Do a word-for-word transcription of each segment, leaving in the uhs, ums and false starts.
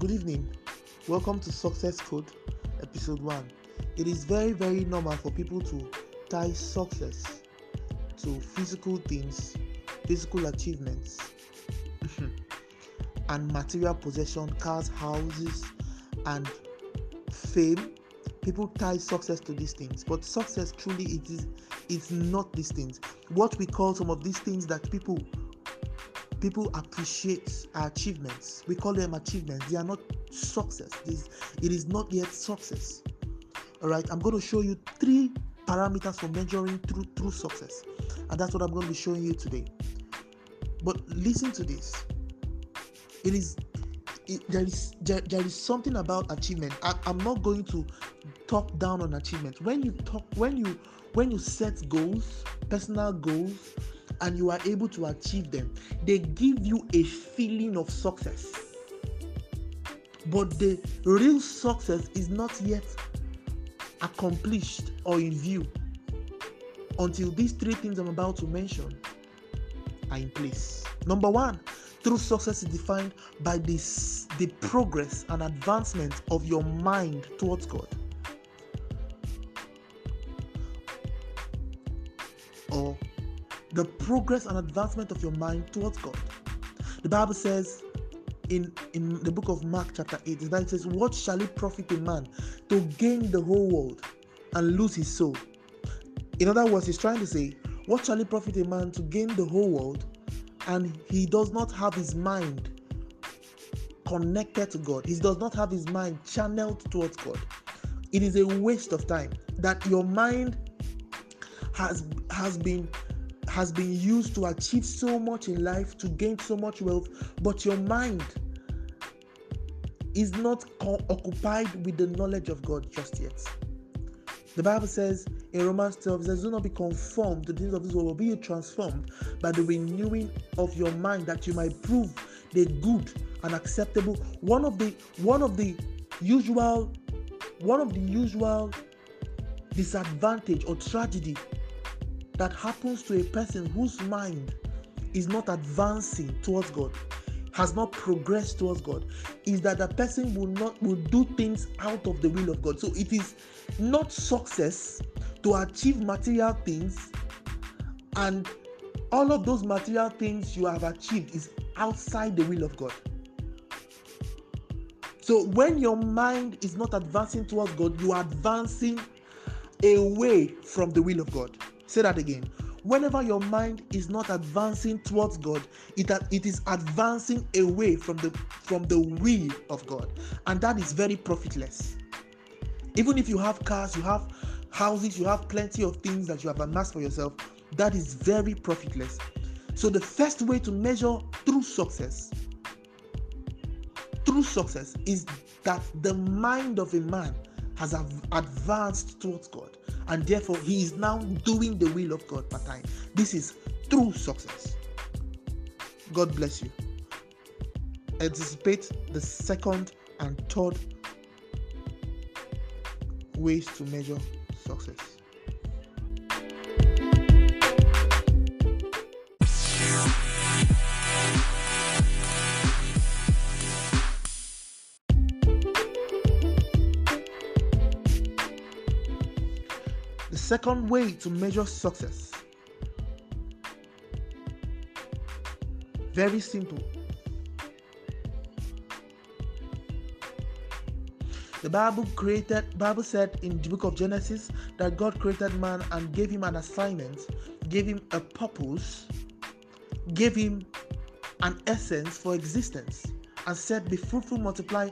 Good evening. Welcome to Success Code, Episode one. It is very, very normal for people to tie success to physical things, physical achievements, and material possession, cars, houses, and fame. People tie success to these things, but success truly it is it's not these things. What we call some of these things that people People appreciate our achievements. We call them achievements. They are not success. This, it is not yet success. All right. I'm going to show you three parameters for measuring through through success, and that's what I'm going to be showing you today. But listen to this. It is it, there is there, there is something about achievement. I, I'm not going to talk down on achievement. When you talk, when you when you set goals, personal goals, and you are able to achieve them, they give you a feeling of success. But the real success is not yet accomplished or in view until these three things I'm about to mention are in place. Number one, true success is defined by this, the progress and advancement of your mind towards God. Or the progress and advancement of your mind towards God. The Bible says in, in the book of Mark chapter eight, the Bible says, what shall it profit a man to gain the whole world and lose his soul? In other words, he's trying to say, what shall it profit a man to gain the whole world and he does not have his mind connected to God? He does not have his mind channeled towards God. It is a waste of time that your mind has has been has been used to achieve so much in life, to gain so much wealth, but your mind is not co- occupied with the knowledge of God just yet. The Bible says in Romans twelve, it says, do not be conformed to the things of this world, but be transformed by the renewing of your mind, that you might prove the good and acceptable. One of the one of the usual one of the usual disadvantage or tragedy that happens to a person whose mind is not advancing towards God, has not progressed towards God, is that the person will not will do things out of the will of God. So it is not success to achieve material things, and all of those material things you have achieved is outside the will of God. So when your mind is not advancing towards God, you are advancing away from the will of God. Say that again. Whenever your mind is not advancing towards God, it, it is advancing away from the from the will of God. And that is very profitless. Even if you have cars, you have houses, you have plenty of things that you have amassed for yourself, that is very profitless. So the first way to measure true success, true success is that the mind of a man has advanced towards God, and therefore he is now doing the will of God part time. This is true success. God bless you. Anticipate the second and third ways to measure success. The second way to measure success, very simple. The Bible created, Bible said in the book of Genesis that God created man and gave him an assignment, gave him a purpose, gave him an essence for existence, and said, be fruitful, multiply,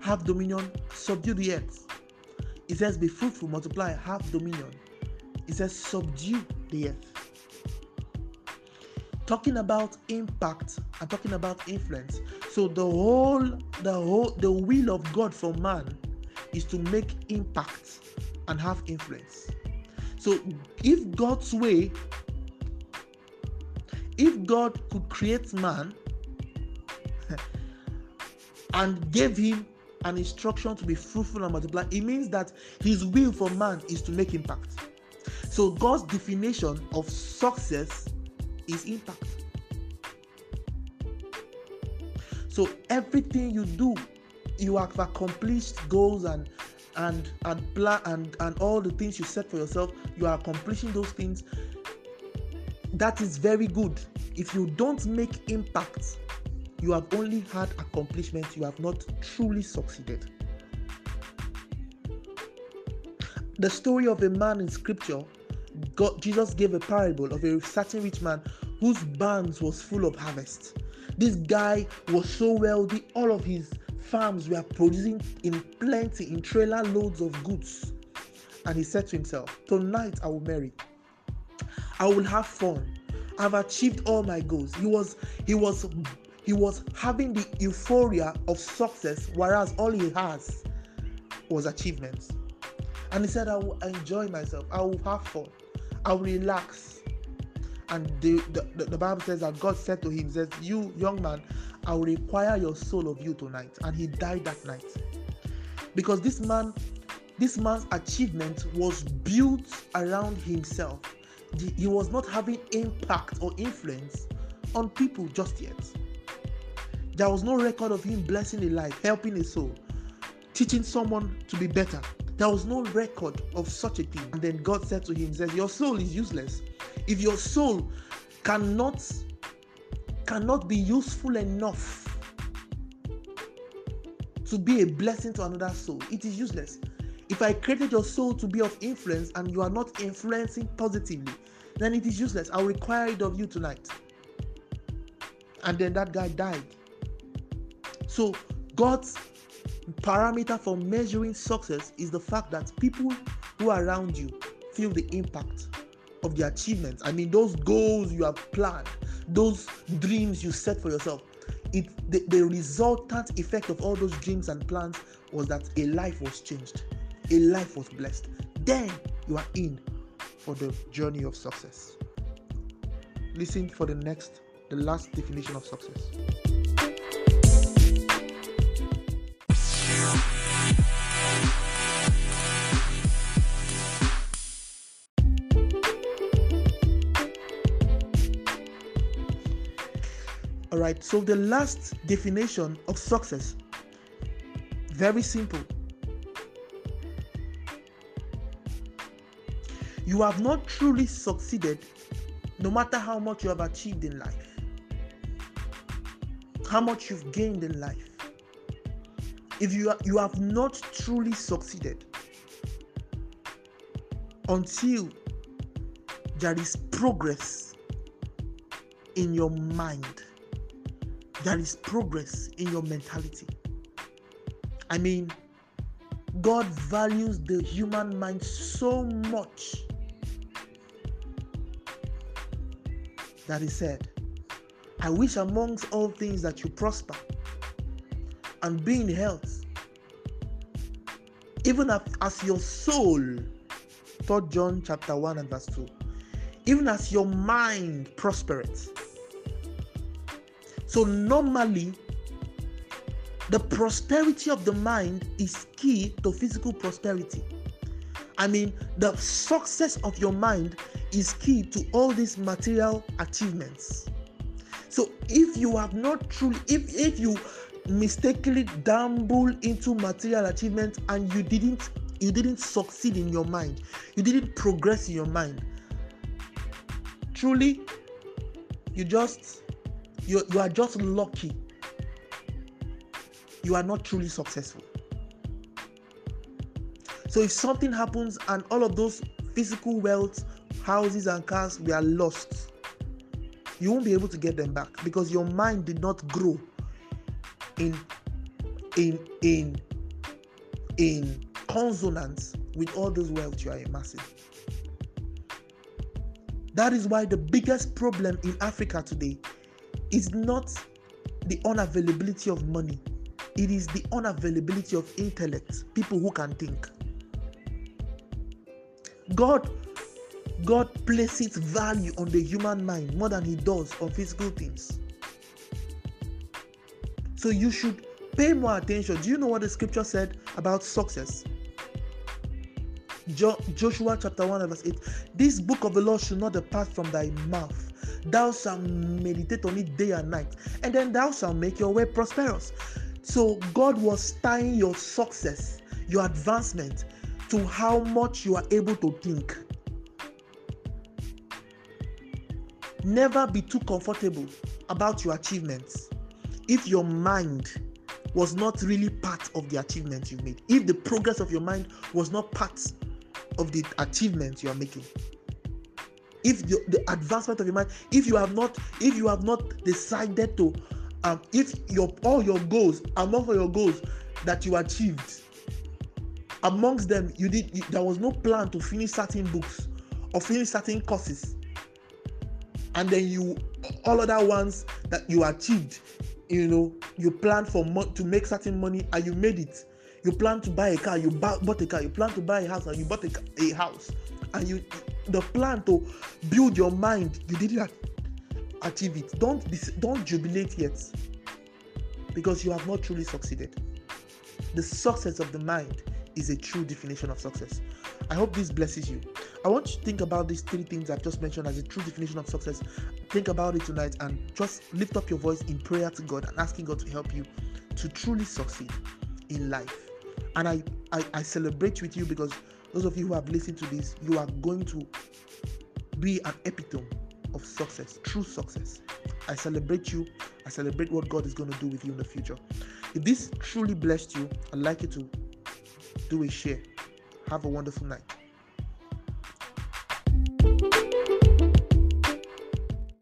have dominion, subdue the earth. It says, be fruitful, multiply, have dominion. It says, subdue the earth. Talking about impact and talking about influence. So the whole, the whole, the will of God for man is to make impact and have influence. So if God's way, if God could create man and gave him an instruction to be fruitful and multiply, it means that his will for man is to make impact. So God's definition of success is impact. So everything you do you have accomplished goals and and and plan and and all the things you set for yourself. You are accomplishing those things. That is very good. If you don't make impact, you have only had accomplishments. You have not truly succeeded. The story of a man in scripture, God, Jesus gave a parable of a certain rich man whose barns was full of harvest. This guy was so wealthy, all of his farms were producing in plenty, in trailer loads of goods. And he said to himself, tonight I will marry. I will have fun. I've achieved all my goals. He was, he was, he was having the euphoria of success, whereas all he has was achievements. And he said, I will enjoy myself. I will have fun. I will relax. And the, the, the Bible says that God said to him, says, you young man, I will require your soul of you tonight. And he died that night. Because this man, this man's achievement was built around himself. He was not having impact or influence on people just yet. There was no record of him blessing a life, helping a soul, teaching someone to be better. There was no record of such a thing. And then God said to him, says, your soul is useless. If your soul cannot, cannot be useful enough to be a blessing to another soul, it is useless. If I created your soul to be of influence and you are not influencing positively, then it is useless. I'll require it of you tonight. And then that guy died. So God's parameter for measuring success is the fact that people who are around you feel the impact of the achievements. I mean, those goals you have planned, those dreams you set for yourself, it the, the resultant effect of all those dreams and plans was that a life was changed, a life was blessed. Then you are in for the journey of success. Listen for the next, the last definition of success. Right, so the last definition of success, very simple. You have not truly succeeded, no matter how much you have achieved in life, how much you've gained in life. If you are, you have not truly succeeded until there is progress in your mind. There is progress in your mentality. I mean, God values the human mind so much that he said, I wish amongst all things that you prosper and be in health, even as your soul, Third John chapter one and verse two, even as your mind prospereth. So normally, the prosperity of the mind is key to physical prosperity. I mean, the success of your mind is key to all these material achievements. So if you have not truly, if, if you mistakenly dabble into material achievements and you didn't, you didn't succeed in your mind, you didn't progress in your mind, truly, you just... You, you are just lucky. You are not truly successful. So if something happens and all of those physical wealth, houses and cars, we are lost, you won't be able to get them back because your mind did not grow in in in in consonance with all those wealth you are amassing. That is why the biggest problem in Africa today is not the unavailability of money. It is the unavailability of intellect, people who can think. God, God places value on the human mind more than he does on physical things. So you should pay more attention. Do you know what the scripture said about success? Jo- Joshua chapter one and verse eight. This book of the law should not depart from thy mouth. Thou shalt meditate on it day and night, and then thou shalt make your way prosperous. So God was tying your success, your advancement, to how much you are able to think. Never be too comfortable about your achievements if your mind was not really part of the achievement you've made, if the progress of your mind was not part of the achievement you are making, if the, the advancement of your mind, if you have not, if you have not decided to, um, if your all your goals, among all your goals that you achieved, amongst them you did, you, there was no plan to finish certain books or finish certain courses, and then you all other ones that you achieved, you know, you plan for mo- to make certain money and you made it. You plan to buy a car, you buy, bought a car. You plan to buy a house and you bought a, a house. And you, the plan to build your mind, you didn't achieve it. Don't don't jubilate yet, because you have not truly succeeded. The success of the mind is a true definition of success. I hope this blesses you. I want you to think about these three things I've just mentioned as a true definition of success. Think about it tonight and just lift up your voice in prayer to God and asking God to help you to truly succeed in life. And I, I, I celebrate with you, because those of you who have listened to this, you are going to be an epitome of success, true success. I celebrate you. I celebrate what God is going to do with you in the future. If this truly blessed you, I'd like you to do a share. Have a wonderful night.